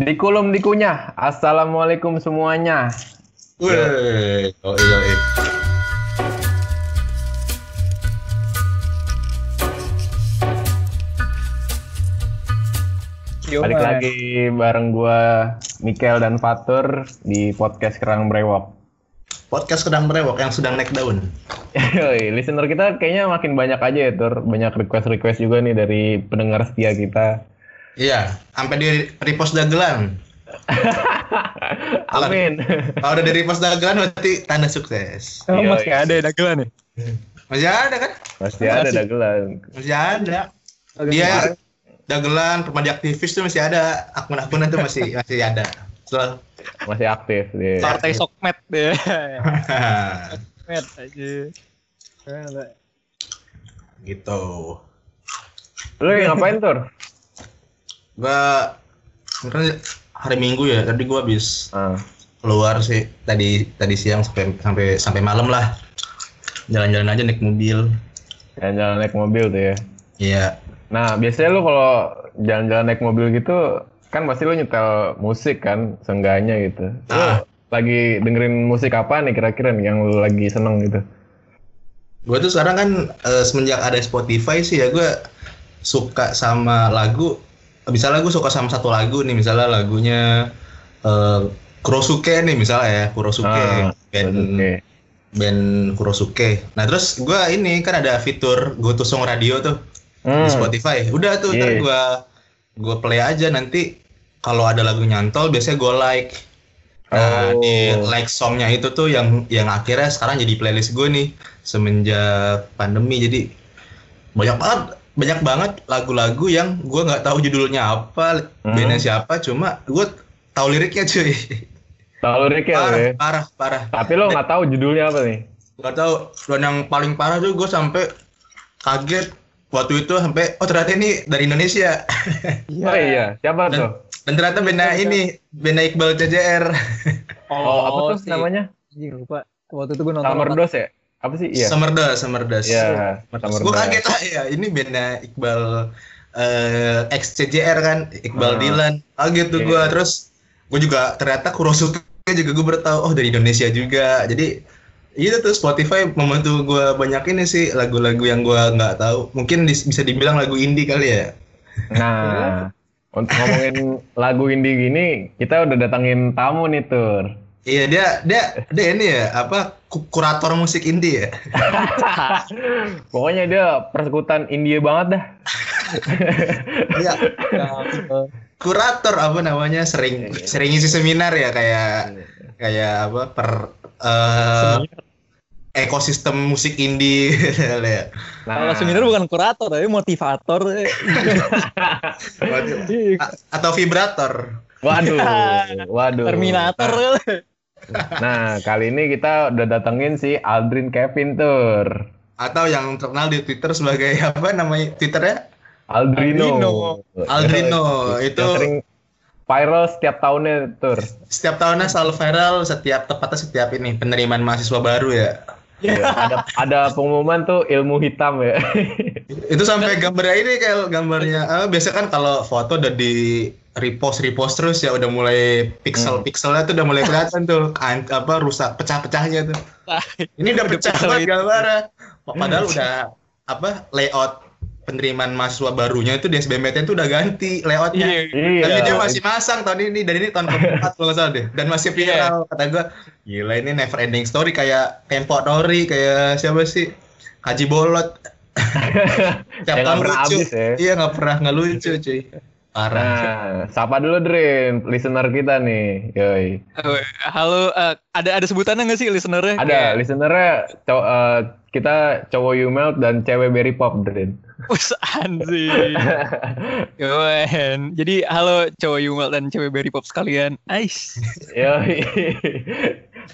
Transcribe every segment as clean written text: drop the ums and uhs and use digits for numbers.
Dikulum dikunyah. Assalamualaikum semuanya. Woi, oh iya. Balik lagi bareng gue, Mikael dan Fatur di Podcast Kerang Brewok. Podcast Kerang Brewok yang sedang naik daun. Yoi, listener kita kayaknya makin banyak aja ya, Tur. Banyak request-request juga nih dari pendengar setia kita. Iya, sampai di repost dagelan. Amin. Kalau udah di repost dagelan berarti tanda sukses. Oh, masih ada ya dagelan ya? Masih ada kan? Masih ada dagelan. Masih ada. Dia dagelan, permadi aktivis tuh masih ada, akun-akun itu masih ada, so, masih aktif. Partai sokmed deh. Sokmed aja. Gitu. Lu ngapain Tur? Gua kan hari Minggu ya, tadi gua habis keluar sih tadi siang sampai malam lah. Jalan-jalan aja naik mobil. Jalan-jalan naik mobil tuh ya. Iya. Nah, biasanya lu kalau jalan-jalan naik mobil gitu, kan pasti lu nyetel musik kan, seenggaknya gitu. Lu lagi dengerin musik apa nih kira-kira nih yang lu lagi seneng gitu? Gue tuh sekarang kan semenjak ada Spotify sih ya, gue suka sama lagu. Misalnya gue suka sama satu lagu nih, misalnya lagunya Kurosuke nih misalnya ya, band Kurosuke. Nah terus gue ini kan ada fitur Go To Song Radio tuh. Di Spotify, udah tuh ntar gue play aja nanti kalau ada lagu nyantol biasanya gue like. Nah di like songnya itu tuh yang akhirnya sekarang jadi playlist gue nih semenjak pandemi, jadi banyak banget lagu-lagu yang gue nggak tahu judulnya apa, bandnya siapa, cuma gue tahu liriknya cuy. Tahu liriknya parah. Tapi lo nggak tahu judulnya apa nih? Nggak tahu. Dan yang paling parah tuh gue sampai kaget. Waktu itu sampai ternyata ini dari Indonesia. Oh iya, siapa tuh? Dan ternyata benda ini, benda Iqbal CJR. Oh, apa tuh namanya? Iya, lupa. Waktu itu gue nonton. Samerdos ya? Apa sih? Iya. Samerdos. Iya. Gue kaget lah ya, ini benda Iqbal ex CJR kan, Iqbal Dylan. Kaget tuh gue. Terus gue juga ternyata Kurosuke juga gue bertahu dari Indonesia juga. Jadi itu tuh Spotify membantu gue banyak ini sih lagu-lagu yang gue nggak tahu, mungkin bisa dibilang lagu indie kali ya. Nah untuk ngomongin lagu indie gini kita udah datangin tamu nih Tur. Iya dia ini ya apa kurator musik indie ya. Pokoknya dia persekutan indie banget dah. Iya. Kurator apa namanya sering isi seminar ya kayak apa ekosistem musik indie. Nah, kalau seminar bukan kurator tapi motivator. Atau vibrator. Waduh. Terminator. Nah, kali ini kita udah datengin si Aldrin Kevin Tur. Atau yang terkenal di Twitter sebagai apa namanya Twitternya? Aldrino. Itu viral setiap tahunnya Tur. Setiap tahunnya selalu viral, tepatnya setiap ini penerimaan mahasiswa baru ya. Ya ada pengumuman tuh ilmu hitam ya. Itu sampai gambarnya ini kayak gambarnya. Biasa kan kalau foto udah di repost terus ya udah mulai pixel-pixelnya tuh udah mulai kelihatan tuh apa rusak pecah-pecahnya tuh. Ini udah pecah banget gambarnya. Padahal udah apa layout penerimaan mahasiswa barunya itu di SBMPTN itu udah ganti layoutnya. Iya. Tapi dia masih masang tahun ini, dan ini tahun keempat kalau nggak salah deh. Dan masih viral. Kata gue, gila ini never ending story kayak Temper Trap, kayak siapa sih? Haji Bolot. Tiap tahun lucu. Ya. Iya nggak pernah nggak lucu cuy. Parah. Nah, sapa dulu Dream, listener kita nih. Yoi. Halo, ada sebutannya nggak sih listenernya? Ada, listenernya kita cowok You Melt dan cewek Berry Pop Dream. Us anjing. Keren. Jadi halo cowok You Melt dan cewek Berry Pop sekalian. Ais. Yoi.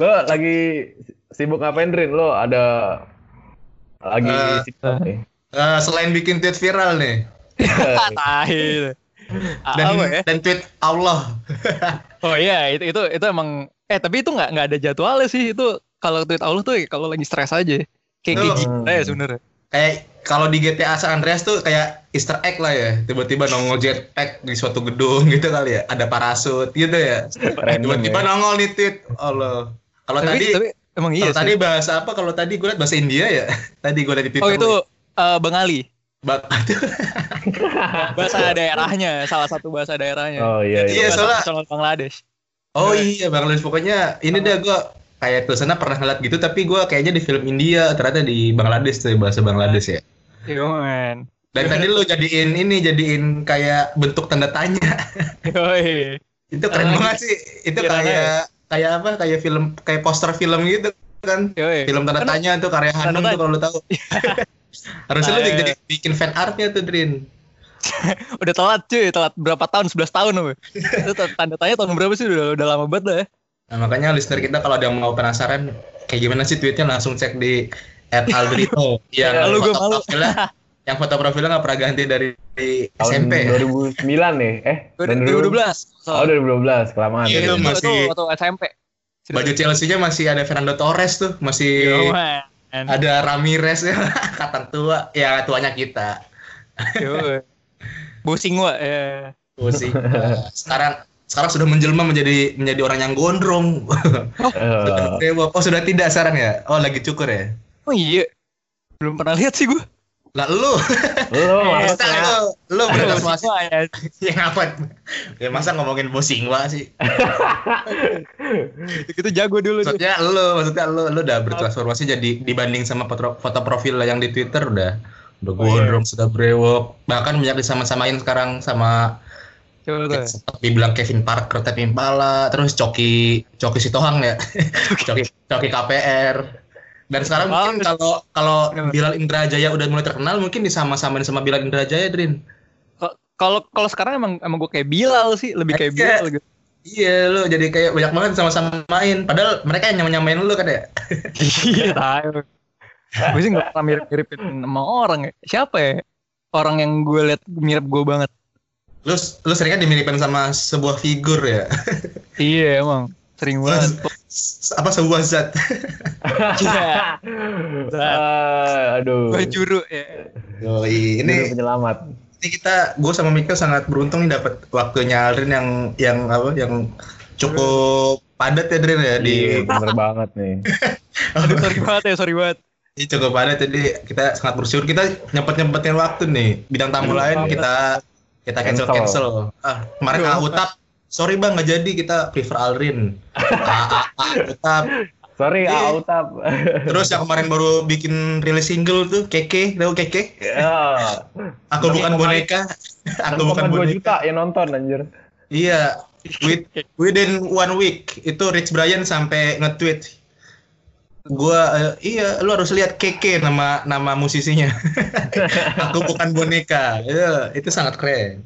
Lo lagi sibuk ngapain Dream? Lo ada lagi sibuk nih? Selain bikin tweet viral nih. Tahil. Dan tweet Allah. Oh iya, itu emang tapi itu nggak ada jadwalnya sih. Itu kalau tweet Allah tuh kalau lagi stres aja. Kayak gini ya sebenarnya. Kayak kalau di GTA San Andreas tuh kayak Easter egg lah ya, tiba-tiba nongol jetpack di suatu gedung gitu kali ya, ada parasut gitu ya, tiba-tiba nongol nih tweet, Allah. Kalau tadi, emang iya sih. Tadi bahasa apa? Kalau tadi gue liat bahasa India ya, tadi gue liat di Twitter. Oh itu Bengali. Bahasa daerahnya, salah satu bahasa daerahnya. Oh iya. Iya soalnya Bangladesh. Oh iya Bangladesh, pokoknya ini dah gue kayak tulisannya pernah ngeliat gitu, tapi gue kayaknya di film India, ternyata di Bangladesh tuh bahasa Bangladesh ya. Iya man. Dan tadi lu jadiin ini, jadiin kayak bentuk tanda tanya. Yoi. Itu keren banget sih. Itu kayak film, kayak poster film gitu kan. Yoi. Film tanda tanya tuh karya Hanung tuh kalau lu tahu. Harusnya lu jadi bikin fan artnya tuh, Drin. Udah telat cuy, telat berapa tahun? 11 tahun apa? Itu tanda tanya tahun berapa sih? Udah lama banget lah ya. Nah, makanya listener kita kalau ada yang mau penasaran kayak gimana sih tweetnya, langsung cek di @aldrito. Iya, lu gue malu. Yang foto profilnya nggak pernah ganti dari SMP. 2009 nih, 2012. Oh 2012, kelamaan. Iya, itu masih foto SMP. Baju Chelsea-nya masih ada Fernando Torres tuh, masih ada Ramirez ya, kata tua, ya tuanya kita. Bosingwa ya. Bosingwa. Sekarang sudah menjelma menjadi orang yang gondrong. Oh sudah tidak sekarang ya? Oh lagi cukur ya? Oh iya, belum pernah lihat sih gue. Lah lu masa lu berarti masih yang apa? Ya masa ngomongin Bosingwa sih. Itu jago dulu. Maksudnya lu udah bertransformasi jadi dibanding sama foto profil yang di Twitter udah gondrong, sudah brewok. Bahkan banyak disama-samain sekarang sama seperti bilang Kevin Parker, Tame Impala, terus Coki Sitohang ya. Coki KPR. Dan sekarang mungkin kalau Bilal Indra Jaya udah mulai terkenal, mungkin disama-samain sama Bilal Indra Jaya, Drin. Kalau sekarang emang gue kayak Bilal sih, lebih kayak Bilal gitu. Iya, lo jadi kayak banyak banget sama-samain. Padahal mereka yang nyamain lo kan ya. Iya, tahu. Gue sih nggak pernah mirip-miripin sama orang. Siapa ya orang yang gue liat mirip gue banget? Lo sering kan dimiripin sama sebuah figur ya? Iya emang. Sering banget. Apa sebuah zat? Iya. Aduh. Bajuru ya. Yoi, ini penyelamat. Ini gue sama Mikael sangat beruntung nih dapat waktunya Aldrin yang cukup padat ya Aldrin ya di. Bener banget nih. Aduh, sorry banget. Ini cukup padat jadi kita sangat bersyukur kita nyempet-nyempetin waktu nih. Bidang tamu lain kita cancel. Ah, kemarin Utap. Sorry bang, nggak jadi kita prefer Aldrin. Utap. Sorry, Utap. Terus yang kemarin baru bikin rilis single tuh, Keke, tahu Keke? Yeah. Aku bukan boneka. Aku bukan boneka. 2 juta yang nonton anjir. Iya, within 1 week itu Rich Brian sampai nge-tweet. Iya, lu harus lihat Keke nama musisinya. Aku bukan boneka. Iya, itu sangat keren.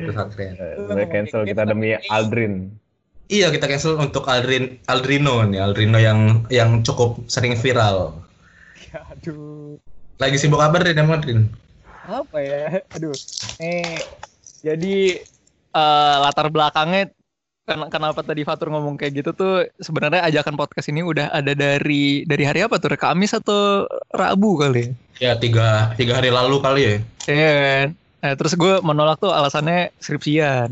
Cancel kita demi Aldrin. Iya, kita cancel untuk Aldrino yang cukup sering viral. Ya, aduh. Lagi sibuk apa deh sama Aldrin? Apa ya? Aduh. Jadi latar belakangnya kenapa tadi Fatur ngomong kayak gitu tuh sebenarnya ajakan podcast ini udah ada dari hari apa tuh? Kamis atau Rabu kali? Ya, 3 hari lalu kali ya. Iya kan? Nah, terus gue menolak tuh alasannya skripsian.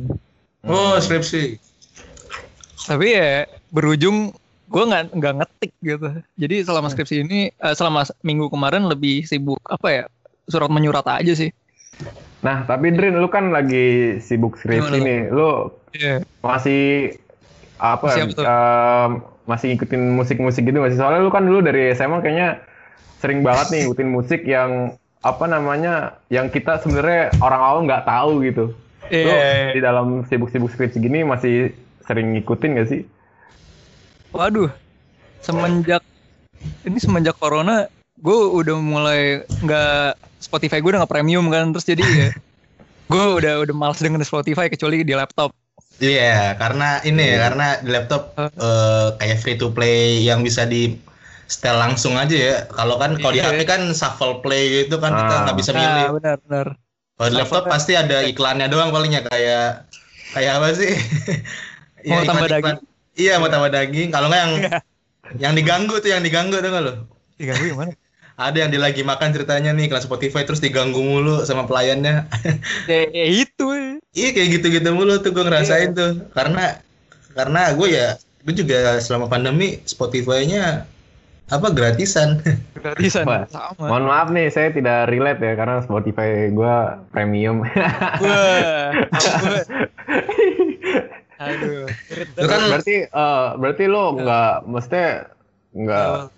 Oh, skripsi. Tapi ya berujung gue nggak ngetik gitu. Jadi selama skripsi ini, selama minggu kemarin lebih sibuk apa ya, surat menyurat aja sih. Nah, tapi Drin, lu kan lagi sibuk skripsi nih. Lu masih masih ngikutin musik-musik gitu masih? Soalnya lu kan dulu dari SMA kayaknya sering banget nih ngikutin musik yang yang kita sebenarnya orang awam nggak tahu gitu. Lo di dalam sibuk-sibuk skripsi gini masih sering ngikutin nggak sih? Waduh, semenjak corona, gue udah mulai Spotify gue udah nggak premium kan, terus jadi ya, gue udah malas dengan Spotify kecuali di laptop. Iya, karena di laptop kayak free to play yang bisa di setel langsung aja ya. Kalau kan kalau di HP kan shuffle play gitu kan kita nggak bisa milih. Nah, benar. Kalau di laptop pasti ada iklannya doang palingnya kayak apa sih? Mau ya, tambah daging. Iya mau tambah daging. Kalau nggak yang diganggu tuh nggak lo? Diganggu yang mana? Ada yang dia lagi makan ceritanya nih kelas Spotify terus diganggu mulu sama pelayannya. Ya itu. Iya kayak gitu-gitu mulu tuh gue ngerasain tuh. Karena gue juga selama pandemi Spotify-nya apa gratisan. Gratisan. Sama. Mohon maaf nih saya tidak relate ya karena Spotify gue premium. Wah. Aduh. Berarti lo enggak mesti enggak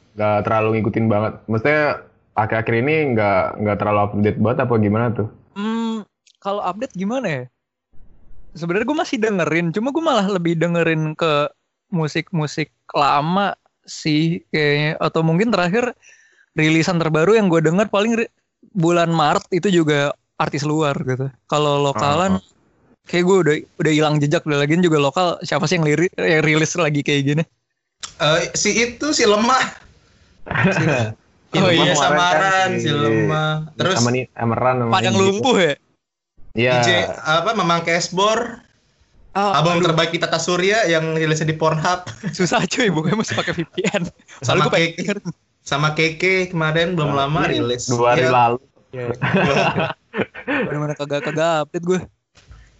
terlalu ngikutin banget. Maksudnya akhir-akhir ini enggak terlalu update banget apa gimana tuh? Kalau update gimana ya? Sebenarnya gue masih dengerin, cuma gue malah lebih dengerin ke musik-musik lama sih kayaknya, atau mungkin terakhir rilisan terbaru yang gue denger paling bulan Maret itu juga artis luar gitu. Kalau lokalan kayak gue udah hilang jejak, udah lagian juga lokal siapa sih yang rilis lagi kayak gini? Si Lemah. Oh iya, Samaran, si Lemah. Terus Amaran Padang Lumpuh ya? Iya. DJ apa Memang Kesbor. Abang terbaik kita Tata Surya yang rilisnya di Pornhub. Susah cuy, bukannya mesti pakai VPN. Soalnya gue pengen denger. Sama Keke kemarin belum lama rilis. 2 hari lalu. Bener-bener kagak update gue.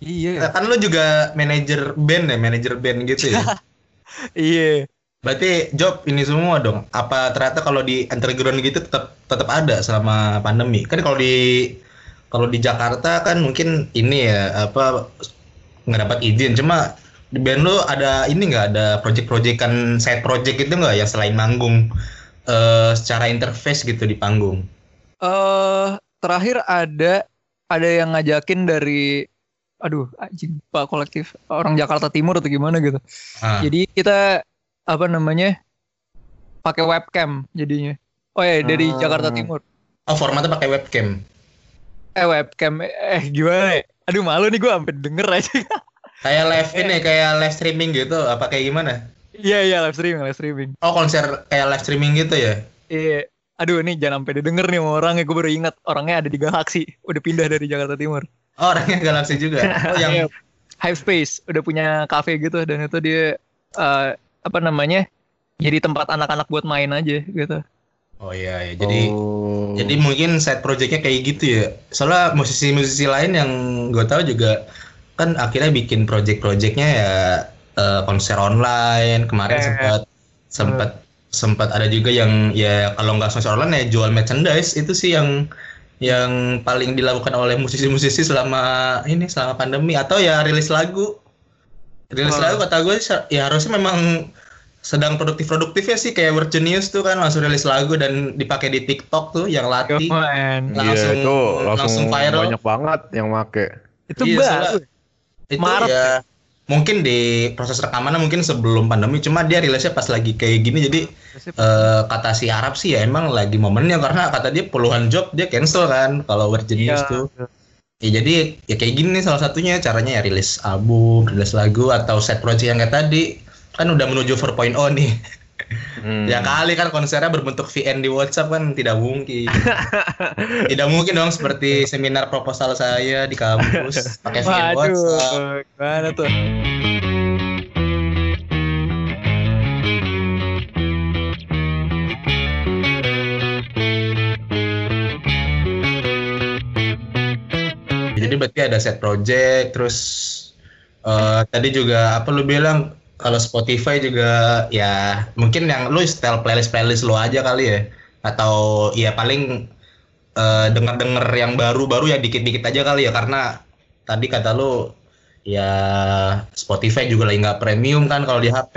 Iya. Kan lu juga manajer band gitu ya. Iya. Berarti job ini semua dong. Apa ternyata kalau di underground gitu tetap ada selama pandemi. Kan kalau di Jakarta kan mungkin ini ya apa nggak dapat izin. Cuma di band lo ada ini nggak, ada project-projectan side project gitu nggak ya selain manggung secara interface gitu di panggung? Terakhir ada yang ngajakin dari Pak kolektif orang Jakarta Timur atau gimana gitu. Jadi kita pakai webcam jadinya. Oh ya dari Jakarta Timur. Oh formatnya pakai webcam. Gimana? Aduh malu nih gue sampai denger aja. Kayak live ini kayak live streaming gitu apa kayak gimana? Iya live streaming. Oh konser kayak live streaming gitu ya? Iya. Aduh ini jangan sampai didengar nih sama orangnya, gue baru ingat orangnya ada di Galaxy, udah pindah dari Jakarta Timur. Oh, orangnya Galaxy juga. Oh, yang Hype Space udah punya kafe gitu dan itu dia jadi tempat anak-anak buat main aja gitu. Oh iya ya. Jadi mungkin side project-nya kayak gitu ya. Soalnya musisi-musisi lain yang gue tahu juga kan akhirnya bikin project-projectnya ya konser online. Kemarin sempat ada juga yang ya kalau nggak konser online ya jual merchandise, itu sih yang paling dilakukan oleh musisi-musisi selama pandemi, atau ya rilis lagu kata gue ya harusnya memang sedang produktif-produktifnya sih, kayak Word Genius tuh kan langsung rilis lagu dan dipakai di TikTok tuh yang Lati langsung viral, banyak banget yang make itu. Maret ya, mungkin di proses rekamannya mungkin sebelum pandemi, cuma dia rilisnya pas lagi kayak gini. Jadi kata si Arab sih ya emang lagi momennya, karena kata dia puluhan job dia cancel kan kalau Word Genius tuh. Ya jadi ya kayak gini salah satunya caranya ya, rilis album, rilis lagu, atau set project yang kayak tadi kan udah menuju 4.0 nih. Ya kali kan konsernya berbentuk VN di WhatsApp kan tidak mungkin. Tidak mungkin dong seperti seminar proposal saya di kampus pakai VN WhatsApp. Gimana tuh? Jadi berarti ada set project, terus tadi juga apa lu bilang? Kalau Spotify juga ya mungkin yang lu setel playlist lu aja kali ya, atau ya paling denger yang baru ya dikit aja kali ya, karena tadi kata lu ya Spotify juga lagi nggak premium kan kalau di HP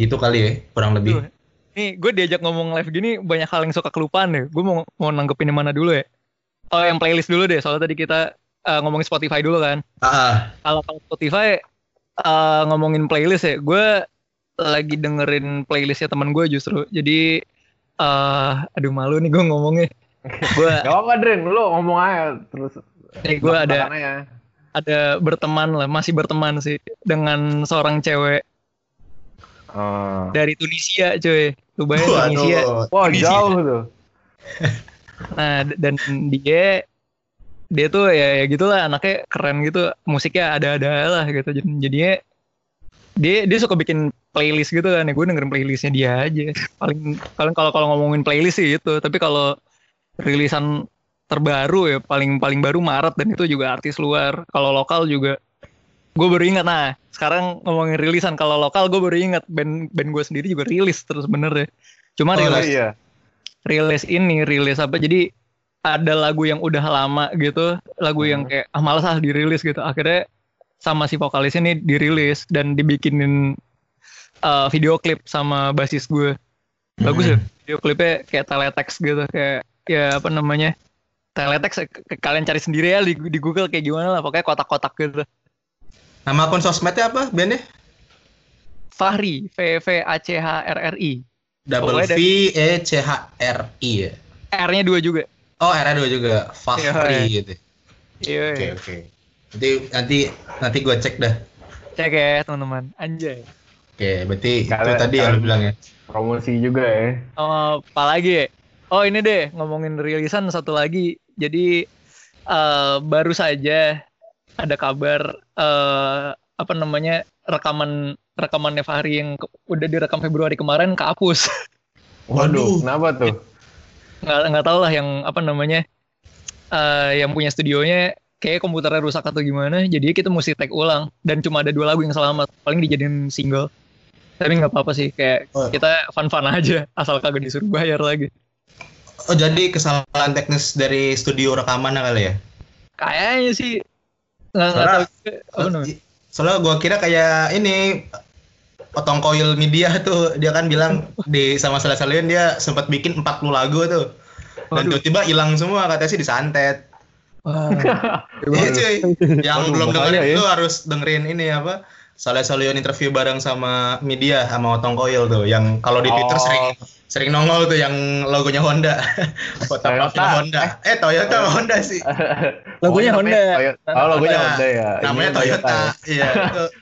gitu kali ya kurang lebih. Nih gue diajak ngomong live gini banyak hal yang suka kelupaan deh. Gue mau nanggepin yang mana dulu ya? Oh yang playlist dulu deh, soalnya tadi kita ngomongin Spotify dulu kan. Kalau Spotify ngomongin playlist ya, gue lagi dengerin playlistnya teman gue justru. Jadi aduh malu nih gue ngomongnya. Gak apa-apa Dren, lo ngomong aja terus. Gue ada berteman sih dengan seorang cewek dari Tunisia cuy. Lumayan Tunisia. Wah jauh tuh. Nah dan dia tuh ya gitulah, anaknya keren gitu, musiknya ada-ada lah gitu. Jadinya dia suka bikin playlist gitu kan. Gue dengerin playlistnya dia aja. Paling kalau ngomongin playlist sih gitu. Tapi kalau rilisan terbaru ya, paling baru Maret, dan itu juga artis luar. Kalau lokal juga gue baru ingat, nah sekarang ngomongin rilisan, kalau lokal gue baru ingat band gue sendiri juga rilis terus bener ya. Cuma rilis apa, jadi ada lagu yang udah lama gitu, lagu yang kayak malas dirilis gitu. Akhirnya sama si vokalis ini dirilis dan dibikinin video klip sama basis gue. Bagus ya, video klipnya kayak teletext gitu, kayak ya apa namanya, teletext, kalian cari sendiri ya di Google kayak gimana lah, pokoknya kotak-kotak gitu. Nama akun sosmednya apa bandnya? Fahri, F-A-C-H-R-R-I. V-E-C-H-R-I ya? R-nya 2 juga. Oh, R-nya 2 juga. Fahri gitu. Iya. Oke. Nanti gue cek dah. Cek ya teman-teman. Anjay. Oke, berarti kalian, itu tadi yang lu bilang ya? Promosi juga ya. Oh, apalagi ya? Oh ini deh, ngomongin rilisan satu lagi. Jadi baru saja ada kabar rekamannya Fahri yang udah direkam Februari kemarin kehapus. Waduh, kenapa tuh? Nggak tahu lah yang yang punya studionya kayak komputernya rusak atau gimana, jadi kita mesti take ulang dan cuma ada 2 lagu yang selamat, paling dijadiin single. Tapi nggak apa-apa sih, kayak kita fun-fun aja asal kagak disuruh bayar lagi. Oh, jadi kesalahan teknis dari studio rekaman kali ya? Kayaknya sih. Soalnya gue kira kayak ini potong koil media tuh, dia kan bilang di sama Salsa Lewin dia sempat bikin 40 lagu tuh, dan tiba-tiba hilang semua, katanya sih disantet. Iya cuy, yang belum dengerin itu harus dengerin ini apa, Salsa Lewin interview bareng sama media sama potong koil tuh, yang kalau di Twitter sering nongol tuh, yang logonya Honda. Toyota Honda sih. Logonya Honda. Logonya Honda ya. Namanya Toyota. Iya.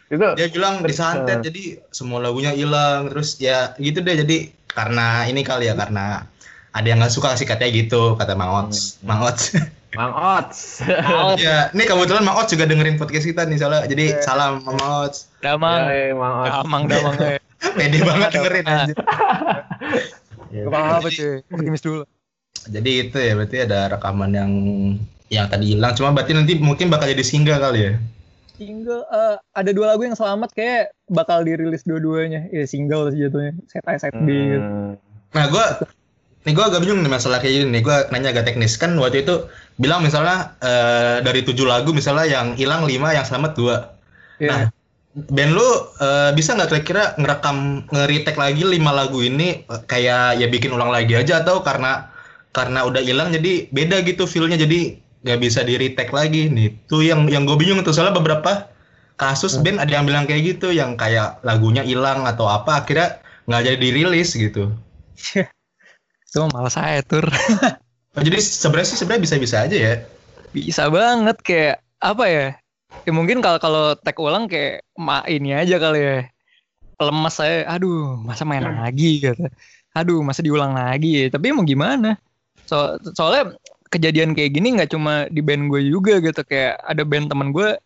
Itu dia bilang disantet, jadi semua lagunya hilang. Terus ya gitu deh, jadi karena ini kali ya, karena ada yang nggak suka sih katanya gitu, kata Mang Ots. Mang Ots. Ya, ini kebetulan Mang Ots juga dengerin podcast kita nih soalnya. Jadi salam Mang Ots. Damang. Pede banget dengerin aja. Kepala apa cuy? Optimis dulu. Jadi itu ya, berarti ada rekaman yang tadi hilang. Cuma berarti nanti mungkin bakal jadi single kali ya? Single, ada 2 lagu yang selamat, kayak bakal dirilis 2-duanya. Ya single jatuhnya, set A, set B gitu. Nah gue agak bingung nih masalah kayak gini. Gue nanya agak teknis. Kan waktu itu bilang misalnya dari 7 lagu misalnya yang hilang 5, yang selamat 2. Yeah. Nah band lu bisa nggak kira-kira nge-retake lagi 5 lagu ini, kayak ya bikin ulang lagi aja, atau karena udah hilang jadi beda gitu feel-nya, jadi nggak bisa di-retake lagi nih. Itu yang gue bingung tuh, soalnya beberapa kasus band ada yang bilang kayak gitu, yang kayak lagunya hilang atau apa akhirnya nggak jadi dirilis gitu. Itu malas saya tur. Jadi sebenarnya bisa-bisa aja ya. Bisa banget, kayak apa ya? Ya mungkin kalau tag ulang kayak ini aja kali ya, lemas saya, aduh masa main lagi gitu, aduh masa diulang lagi ya, tapi mau gimana. Soalnya kejadian kayak gini nggak cuma di band gue juga gitu, kayak ada band teman gue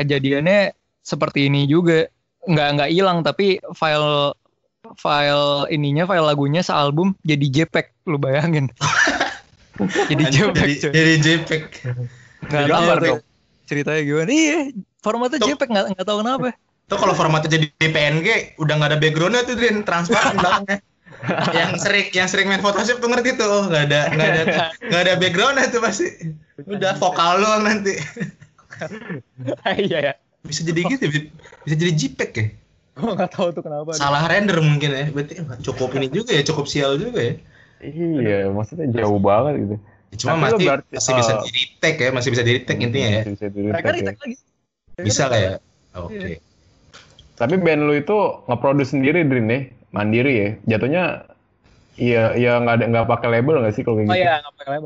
kejadiannya seperti ini juga, nggak hilang tapi file lagunya sealbum jadi JPEG, lu bayangin. jadi JPEG, nggak tahu ceritanya gimana. Iya, formatnya JPEG, nggak tahu kenapa. Tuh kalau formatnya jadi PNG udah nggak ada backgroundnya tuh, Drin, transparan belakangnya. yang sering main Photoshop tuh ngerti tuh, nggak ada backgroundnya tuh pasti. Udah vokal doang nanti. Iya. Bisa jadi gitu, bisa jadi JPEG ya. Gue nggak tahu tuh kenapa. Salah render mungkin ya. Berarti cukup ini juga ya, cukup sial juga ya. Iya, maksudnya jauh banget gitu. Cuma masih bisa di-retake ya, masih bisa di-retake intinya ya. Mereka retake lagi. Bisa kayak. Oke. Tapi band lu itu nge-produce sendiri, Drin ya? Mandiri ya? Jatuhnya ya nggak pakai label nggak sih kalau kayak gitu? Oh iya, nggak pakai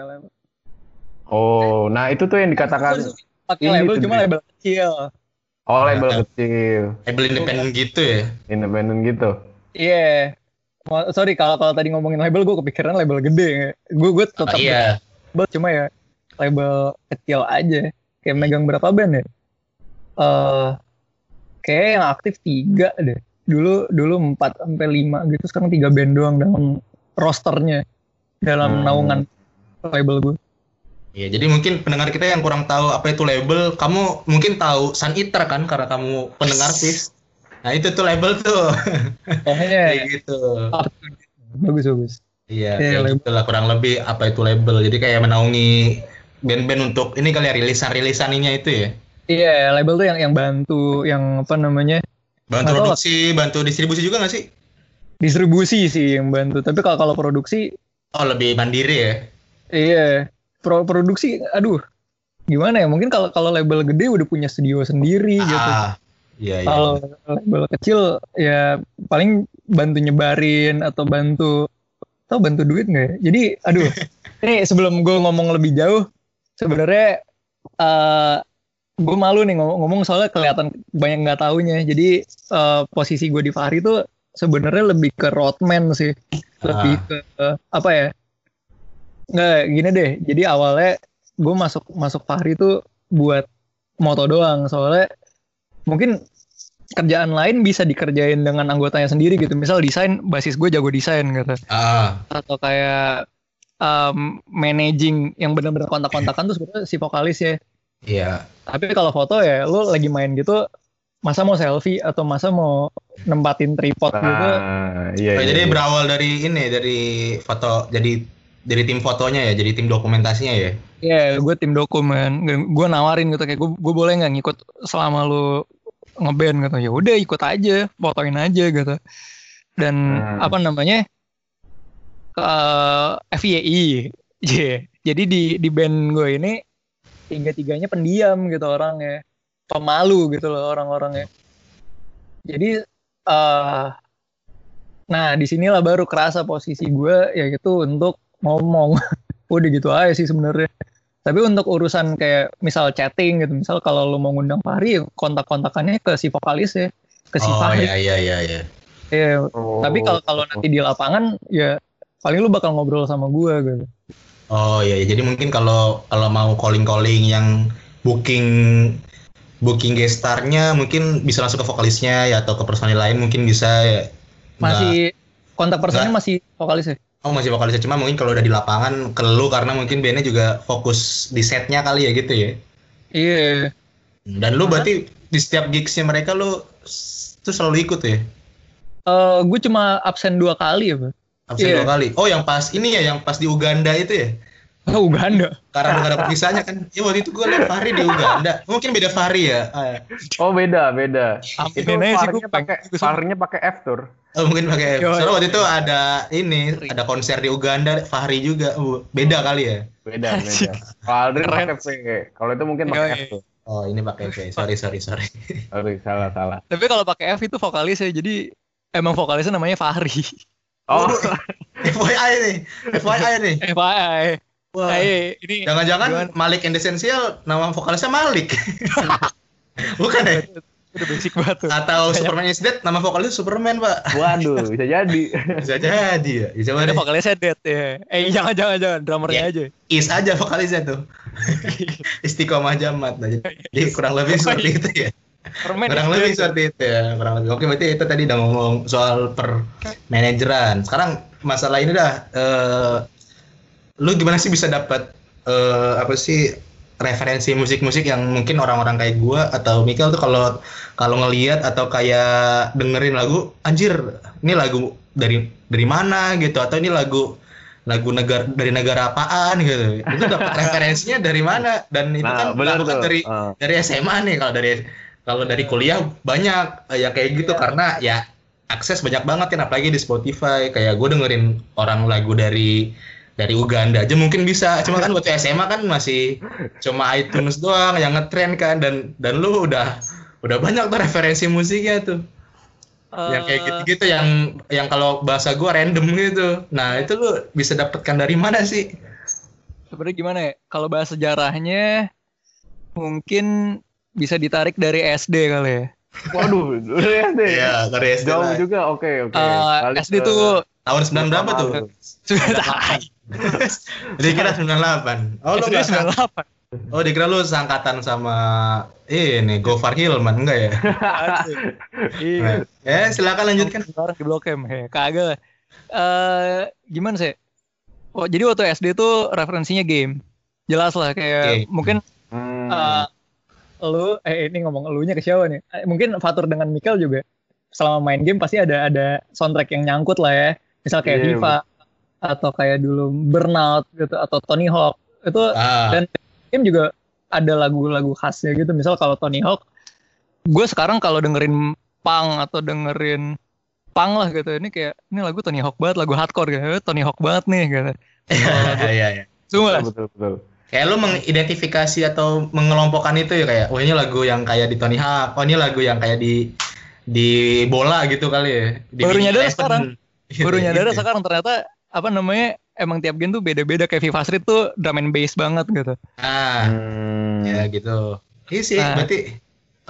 label. Oh, nah itu tuh yang dikatakan. Pakai label, cuma label kecil. Oh, label kecil. Label independen gitu ya? Independen gitu. Iya. Sorry kalau tadi ngomongin label, gue kepikiran label gede. Gue tetap label, cuma ya label kecil aja. Kayak megang berapa band ya? Kayak yang aktif 3 deh. Dulu 4 sampai 5 gitu, sekarang 3 band doang dalam rosternya. dalam naungan label gue. Iya, jadi mungkin pendengar kita yang kurang tahu apa itu label, kamu mungkin tahu Sun Eater kan karena kamu pendengar sis. Nah, itu tuh label tuh. Kayak gitu. Bagus. Iya, kayak gitulah kurang lebih apa itu label. Jadi kayak menaungi band-band untuk ini kali ya, rilisan-rilisan ininya itu ya. Iya, label tuh yang bantu, yang apa namanya? Bantu produksi, bantu distribusi juga enggak sih? Distribusi sih yang bantu, tapi kalau produksi lebih mandiri ya. Iya. Produksi, aduh, gimana ya? Mungkin kalau label gede udah punya studio sendiri gitu. Iya. Kalau label kecil ya paling bantu nyebarin atau bantu duit nggak? Jadi, aduh, ini sebelum gue ngomong lebih jauh, sebenarnya gue malu nih ngomong soalnya kelihatan banyak nggak taunya. Jadi posisi gue di Fahri tuh sebenarnya lebih ke roadman sih, lebih ke apa ya? Nggak, gini deh, jadi awalnya gue masuk Fahri tuh buat moto doang, soalnya mungkin kerjaan lain bisa dikerjain dengan anggotanya sendiri gitu, misal desain, basis gue jago desain gitu, atau kayak managing yang benar-benar kontak-kontakan tuh sebenarnya si vokalis ya. Iya. Tapi kalau foto ya lo lagi main gitu, masa mau selfie atau masa mau nempatin tripod gitu. Iya. Jadi berawal dari ini, dari foto, jadi tim fotonya ya, jadi tim dokumentasinya ya. Iya, gue tim dokumen. Gue nawarin gitu kayak gue boleh nggak ngikut selama lu ngeband gitu. Ya udah ikut aja, fotoin aja gitu. Dan apa namanya? FYI. Yeah. Jadi di band gue ini tiga-tiganya pendiam gitu orangnya. Pemalu gitu loh orang-orangnya. Jadi nah disinilah baru kerasa posisi gue yaitu untuk ngomong. Udah gitu aja sih sebenarnya. Tapi untuk urusan kayak misal chatting gitu, misal kalau lo mau ngundang Fahri, kontak-kontakannya ke si vokalis ya, ke si Fahri. Iya. Tapi kalau nanti di lapangan ya paling lo bakal ngobrol sama gue gitu. Oh iya, jadi mungkin kalau mau calling-calling yang booking guest star-nya mungkin bisa langsung ke vokalisnya ya, atau ke personil lain mungkin bisa ya. Masih kontak personil masih vokalisnya. Oh masih vokalisnya, cuma mungkin kalau udah di lapangan ke lu karena mungkin bandnya juga fokus di setnya kali ya gitu ya. Iya. Dan lu berarti di setiap gigsnya mereka lu tuh selalu ikut ya? Gue cuma absen 2 kali ya bro. Absen 2 kali? Oh yang pas ini ya, yang pas di Uganda itu ya? Oh Uganda? Karena gak ada perpisahannya kan. Ya waktu itu gue liat Fahri di Uganda. Mungkin beda Fahri ya? Oh beda. Itu Fahrinya pakai F tur. Oh, mungkin pakai soalnya waktu itu ada konser di Uganda Fahri juga. Beda kali ya. Beda. Aldrin pakai F. Kalau itu mungkin pakai F tuh. Oh, ini pakai F. Sorry. Salah. Tapi kalau pakai F itu vokalis ya. Jadi emang vokalisnya namanya Fahri. Oh. FYI nih. Wah. Ini jangan-jangan Malik and Essential nama vokalisnya Malik. Bukan ya? Basic banget. Atau Superman is Dead nama vokalis Superman, Pak. Waduh, bisa jadi. Ya. Bisa jadi vokalisnya Dead ya. Jangan drummernya aja. Is aja vokalisnya tuh. Istiqomah Jamat aja. Jadi kurang lebih seperti itu ya. Kurang lebih seperti itu ya. Oke, berarti itu tadi udah ngomong soal manajeran. Sekarang masalah ini dah lu gimana sih bisa dapat referensi musik-musik yang mungkin orang-orang kayak gue atau Mikael tuh kalau ngelihat atau kayak dengerin lagu, anjir ini lagu dari mana gitu, atau ini lagu negara dari negara apaan gitu, itu dapat referensinya dari mana? Dan itu dari SMA nih, kalau dari kuliah banyak ya kayak gitu. Karena ya akses banyak banget kan, apalagi di Spotify. Kayak gue dengerin orang lagu dari Uganda aja mungkin bisa, cuma kan waktu SMA kan masih cuma iTunes doang yang ngetrend kan, dan lu udah banyak tuh referensi musiknya tuh yang kayak gitu-gitu yang kalau bahasa gua random gitu. Nah itu lu bisa dapatkan dari mana sih sebenarnya? Gimana ya, kalau bahas sejarahnya mungkin bisa ditarik dari SD kali ya. Waduh, SD ya, dari SD jauh juga. Oke. SD tuh tahun 9 berapa tuh? Dikira 98. Oh, lu 98. Oh, dikira lu seangkatan sama ini Gofar Hilman enggak ya? Iya. Silakan lanjutkan. Di Blok M. Kagak. Gimana sih? Oh, jadi waktu SD tuh referensinya game. Jelas lah kayak mungkin lu ini ngomong elunya ke siapa nih? Mungkin Fatur dengan Mikael juga selama main game pasti ada soundtrack yang nyangkut lah ya. Misal kayak FIFA atau kayak dulu Burnout gitu atau Tony Hawk. Itu dan game juga ada lagu-lagu khasnya gitu. Misal kalau Tony Hawk, gue sekarang kalau dengerin punk atau dengerin punk lah gitu, ini kayak ini lagu Tony Hawk banget, lagu hardcore gitu, Tony Hawk banget nih gitu. Iya. Cuma betul. Kayak lu mengidentifikasi atau mengelompokkan itu ya, kayak oh ini lagu yang kayak di Tony Hawk, oh ini lagu yang kayak di bola gitu kali ya. Baru nyadar sekarang ternyata apa namanya, emang tiap game tuh beda-beda, kayak FIFA Street tuh drum and bass banget gitu. Ya gitu. Iya sih, berarti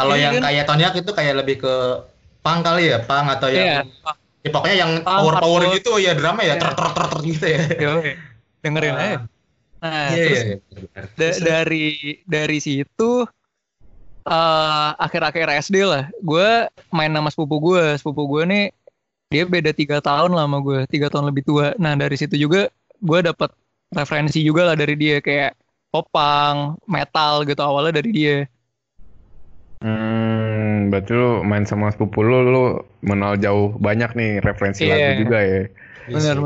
kalau yang kayak Tony Hawk itu kayak lebih ke punk kali ya, punk atau yang ya pokoknya yang power gitu ya, drama ya, ter gitu ya. Oke. Dengerin aja. Nah, terus dari situ akhir-akhir SD lah, gue main sama sepupu gue nih, dia beda 3 tahun lah sama gue, 3 tahun lebih tua. Nah dari situ juga gue dapat referensi juga lah dari dia, kayak popang, metal gitu awalnya dari dia. Berarti lu main sama sepupu lu mengenal jauh banyak nih referensi lagu juga ya. Benar.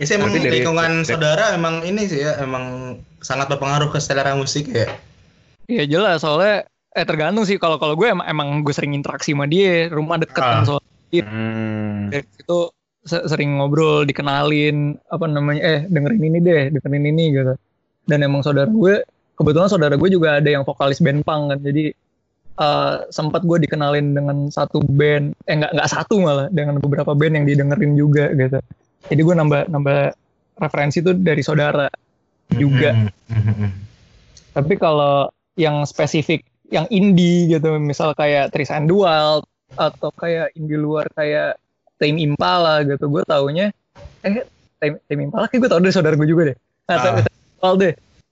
Ya sih, emang lingkungan saudara emang ini sih ya, emang sangat berpengaruh ke selera musik ya. Iya jelas, soalnya tergantung sih, kalau gue emang gue sering interaksi sama dia, rumah deket kan soalnya. Dari situ sering ngobrol, dikenalin apa namanya, dengerin ini gitu. Dan emang kebetulan saudara gue juga ada yang vokalis band punk kan, jadi sempat gue dikenalin dengan satu band, nggak satu malah, dengan beberapa band yang didengerin juga gitu. Jadi gue nambah referensi tuh dari saudara juga. Tapi kalau yang spesifik, yang indie gitu, misal kayak Tris and the Wild atau kayak indie luar kayak Tame Impala gitu, gue taunya Tame Impala kayak gue tau dari saudara gue juga deh.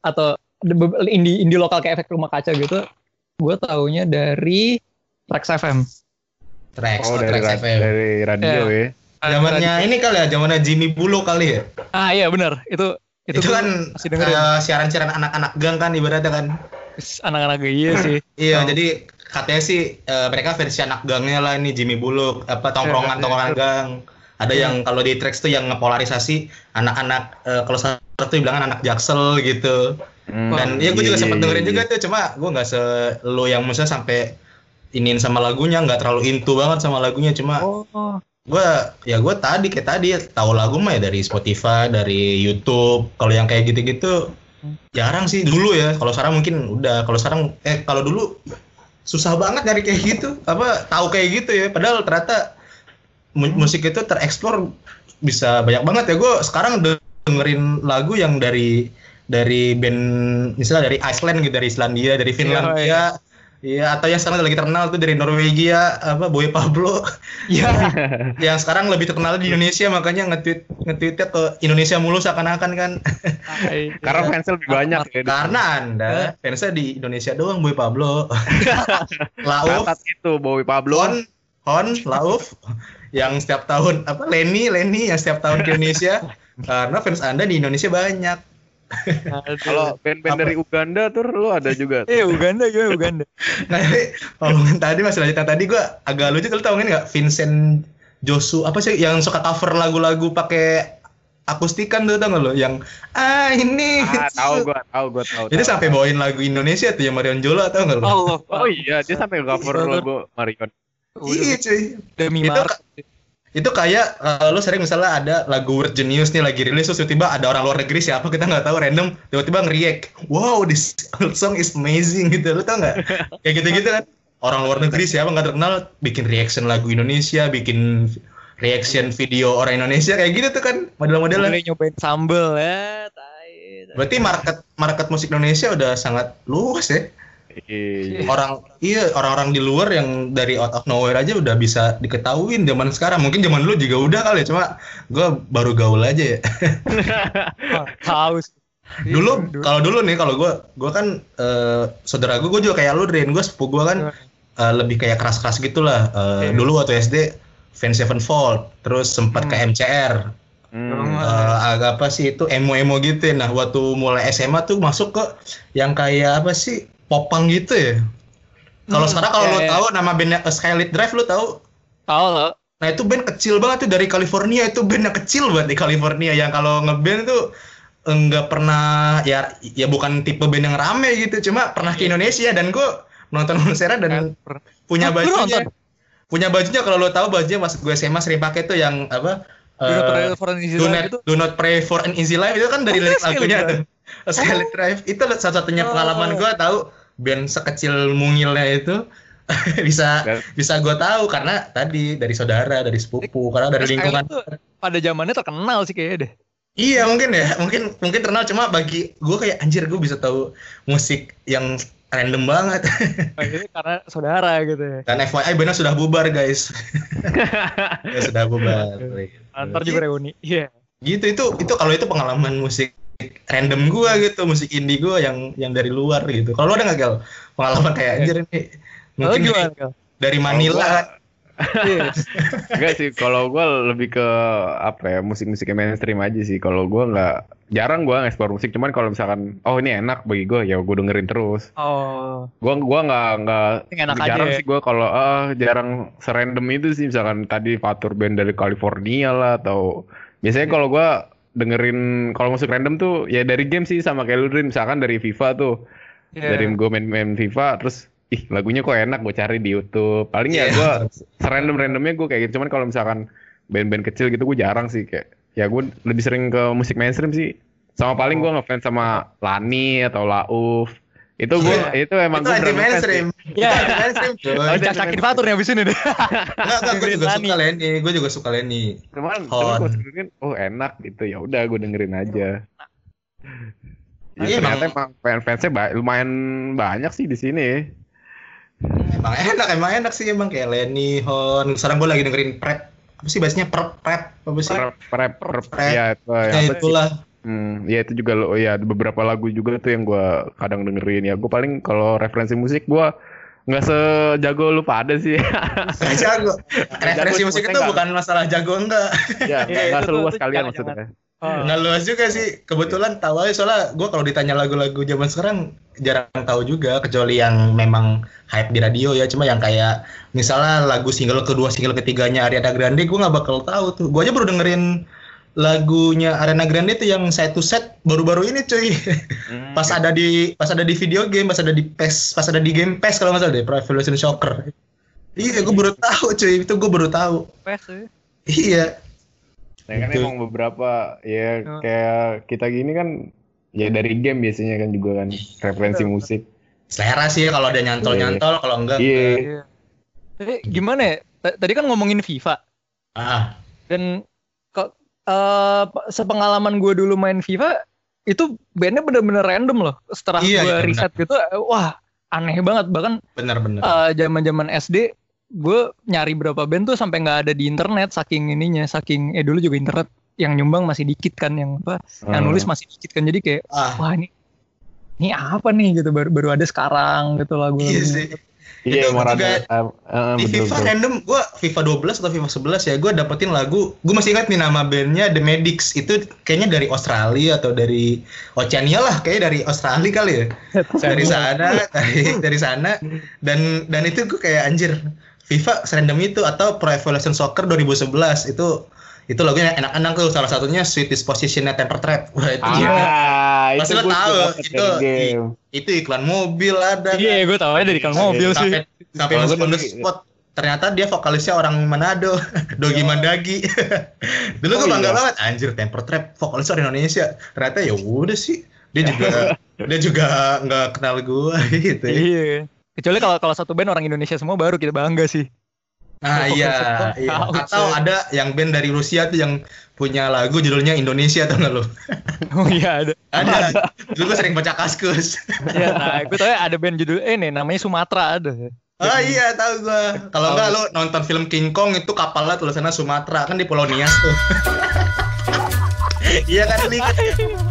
Atau indie lokal kayak Efek Rumah Kaca gitu, gue taunya dari Trax FM. Trax FM. Dari radio ya. Zamannya ini kali ya, zamannya Jimmy Bulog kali ya. Iya benar. Itu kan siaran-siaran anak-anak gang kan ibaratnya kan. Anak-anak iya sih. Iya, jadi katanya sih mereka versi anak gangnya lah, ini Jimmy Bulog, apa tongkrongan gang. Ada yang kalau di Trax tuh yang ngepolarisasi anak-anak kalau satu bilang anak Jaksel gitu. Dan ya gue juga sempat dengerin juga tuh, cuma gue enggak selo yang maksudnya sampai iniin sama lagunya, enggak terlalu into banget sama lagunya, cuma gue tadi tahu lagu mah ya dari Spotify, dari YouTube. Kalau yang kayak gitu-gitu jarang sih dulu ya. Kalau sekarang mungkin udah. Kalau sekarang kalau dulu susah banget nyari kayak gitu, tahu kayak gitu ya. Padahal ternyata musik itu tereksplor bisa banyak banget ya. Gue sekarang dengerin lagu yang dari band misalnya dari Iceland gitu, dari Islandia, dari Finlandia. Iya, atau yang sekarang lagi terkenal tuh dari Norwegia, Boy Pablo. Iya. Yang sekarang lebih terkenal di Indonesia, makanya nge-tweetnya ke Indonesia mulu seakan-akan kan. Karena fansnya lebih banyak ya. Karena Anda fansnya di Indonesia doang Boy Pablo. Lauv itu Boy Pablo. Hon Lauv yang setiap tahun Lenny yang setiap tahun ke Indonesia. Karena fans Anda di Indonesia banyak. Kalau band-band dari Uganda tuh lo ada juga. Uganda. Nah, omongan tadi masih lanjutan tadi, gue agak lucu, lo tau nggak Vincent Josu apa sih yang suka cover lagu-lagu pakai akustikan tuh, tau nggak lo yang ini? Tahu gue. Jadi sampai bawain lagu Indonesia tuh yang Marion Jola, tau nggak lo? Oh iya, dia sampai cover lagu Marion. Iya cuy. Demi Mars. Itu kayak lo sering misalnya ada lagu Word Genius nih lagi rilis, terus tiba-tiba ada orang luar negeri siapa kita nggak tahu, random tiba-tiba nge-react, wow this song is amazing gitu, lo tau nggak? Kayak gitu-gitu kan, orang luar negeri siapa nggak terkenal bikin reaction lagu Indonesia, bikin reaction video orang Indonesia, kayak gitu tuh kan model-modelnya. Boleh nyobain sambel ya, tai. Berarti market musik Indonesia udah sangat luas ya. Orang-orang di luar yang dari out of nowhere aja udah bisa diketahuin zaman sekarang. Mungkin zaman dulu juga udah kali ya, cuma gue baru gaul aja ya. Haus. Dulu nih kalau gue kan saudara gue juga kayak lu, Dren. Gue sepupu gue kan lebih kayak keras-keras gitulah. Dulu waktu SD Fan Sevenfold, terus sempat ke MCR. Apa sih itu emo-emo gitu ya. Nah waktu mulai SMA tuh masuk ke yang kayak apa sih popang gitu ya. Kalau sekarang kalau lo tahu nama bandnya A Skylit Drive, lo tahu? Tahu lo. Nah itu band kecil banget tuh dari California, itu bandnya kecil banget di California yang kalau ngeband tuh enggak pernah ya bukan tipe band yang rame gitu, cuma pernah ke Indonesia dan gue nonton konsernya dan punya bajunya. Punya bajunya kalau lo tahu bajunya pas gue SMA sering pakai tuh yang apa? Do not pray for an easy life itu kan dari lirik lagunya tuh. A Skylit Drive itu satu-satunya pengalaman gue tahu band sekecil mungilnya itu bisa gue tahu karena tadi dari saudara, dari sepupu, karena dari lingkungan. Pada zamannya terkenal sih kayaknya deh. Iya mungkin ya, mungkin terkenal, cuma bagi gue kayak anjir gue bisa tahu musik yang random banget. Karena saudara gitu ya. Dan FYI benar sudah bubar guys. Ya, sudah bubar. Antar juga reuni. Iya. Yeah. Gitu itu kalau itu pengalaman musik random gue gitu, musik indie gue yang dari luar gitu. Kalau lu ada nggak Gal pengalaman kayak anjir ini? Mungkin dari Manila. Enggak sih, kalau gue lebih ke apa ya, musik-musik mainstream aja sih. Kalau gue jarang gue nge-explore musik. Cuman kalau misalkan, oh ini enak bagi gue, ya gue dengerin terus. Oh. Gue nggak jarang aja sih gue kalau jarang serandom itu sih. Misalkan tadi Fatur band dari California lah, atau biasanya kalau gue dengerin kalau musik random tuh ya dari game sih, sama kayak Ludrin misalkan dari FIFA tuh. Dari gue main FIFA terus ih lagunya kok enak gue cari di YouTube. Paling ya gue serandom-randomnya gue kayak gitu. Cuman kalau misalkan band-band kecil gitu gue jarang sih, kayak ya gue lebih sering ke musik mainstream sih. Sama paling gue ngefans sama Lenny atau Lauv. Itu gue itu emang gue anti mainstream. Iya, mainstream. Udah sakit Fatur nih abis ini deh. Enggak, gue juga suka Lenny. Cuman gue dengerin enak gitu. Ya udah gue dengerin aja. Iya, ternyata emang fansnya lumayan banyak sih di sini. Emang enak sih, emang kayak Lenny, Hon. Sekarang gue lagi dengerin Prep. Apa sih bahasanya? Prep. Ya, itulah. Ya itu juga lo. Ya beberapa lagu juga tuh yang gue kadang dengerin. Ya gue paling kalau referensi musik gue nggak sejago lu pada sih. Nggak jago. Referensi musik itu bukan masalah jago enggak. Ya nggak seluas kalian maksudnya. Nggak luas juga sih, kebetulan tahu aja soalnya gue kalau ditanya lagu-lagu zaman sekarang jarang tahu juga, kecuali yang memang hype di radio ya, cuma yang kayak misalnya lagu single kedua, single ketiganya Ariana Grande gue nggak bakal tahu tuh. Gue aja baru dengerin lagunya Ariana Grande tuh yang Side to Side baru-baru ini cuy. Pas ada di video game, pas ada di game PES kalau nggak salah deh, Pro Evolution Soccer. Iya gue baru tahu cuy, itu gue baru tahu. PES ya? Iya. Ya kan emang beberapa ya kayak kita gini kan ya dari game biasanya kan juga kan referensi musik. Selera sih kalau ada nyantol-nyantol kalau enggak. Iya. Tapi gimana ya? Tadi kan ngomongin FIFA. Dan sepengalaman gue dulu main FIFA itu bandnya bener-bener random loh. Setelah gue riset gitu, wah aneh banget. Bahkan zaman-zaman SD gue nyari berapa band tuh sampai nggak ada di internet, saking dulu juga internet yang nyumbang masih dikit kan, yang nulis masih dikit kan, jadi kayak wah ini apa nih gitu, baru ada sekarang gitu lagu. Iya sih. Iya juga di FIFA betul. Random gue FIFA 12 atau FIFA 11 ya gue dapetin lagu, gue masih ingat nih nama bandnya The Medics, itu kayaknya dari Australia atau dari Oceania lah, kayaknya dari Australia kali ya. dari sana dan itu gue kayak anjir FIFA serandom itu, atau Pro Evolution Soccer 2011 itu lagunya enak-enak tuh, salah satunya Sweet Disposition-nya Temper Trap. Wah itu pas lo tahu itu iklan mobil ada. Iya, gue tahu dari iklan mobil sih. Tapi masuk on the spot. Ternyata dia vokalisnya orang Manado, Dogi Mandagi. Dulu gue bangga banget, anjir Temper Trap vokalis orang Indonesia. Ternyata ya udah sih, dia juga nggak kenal gue gitu. Iya. Kecuali kalau satu band orang Indonesia semua baru kita bangga sih. Nah iya. Atau ada yang band dari Rusia tuh yang punya lagu judulnya Indonesia, tau nggak lo? Oh iya ada. Ada. Dulu sering baca kaskus. Iya, nah gue tau ada band judul ini namanya Sumatra ada. Oh iya tahu gue. Kalau nggak lo nonton film King Kong itu kapalnya tulisannya Sumatra kan, di Pulau Nias tuh. Iya kan lihat.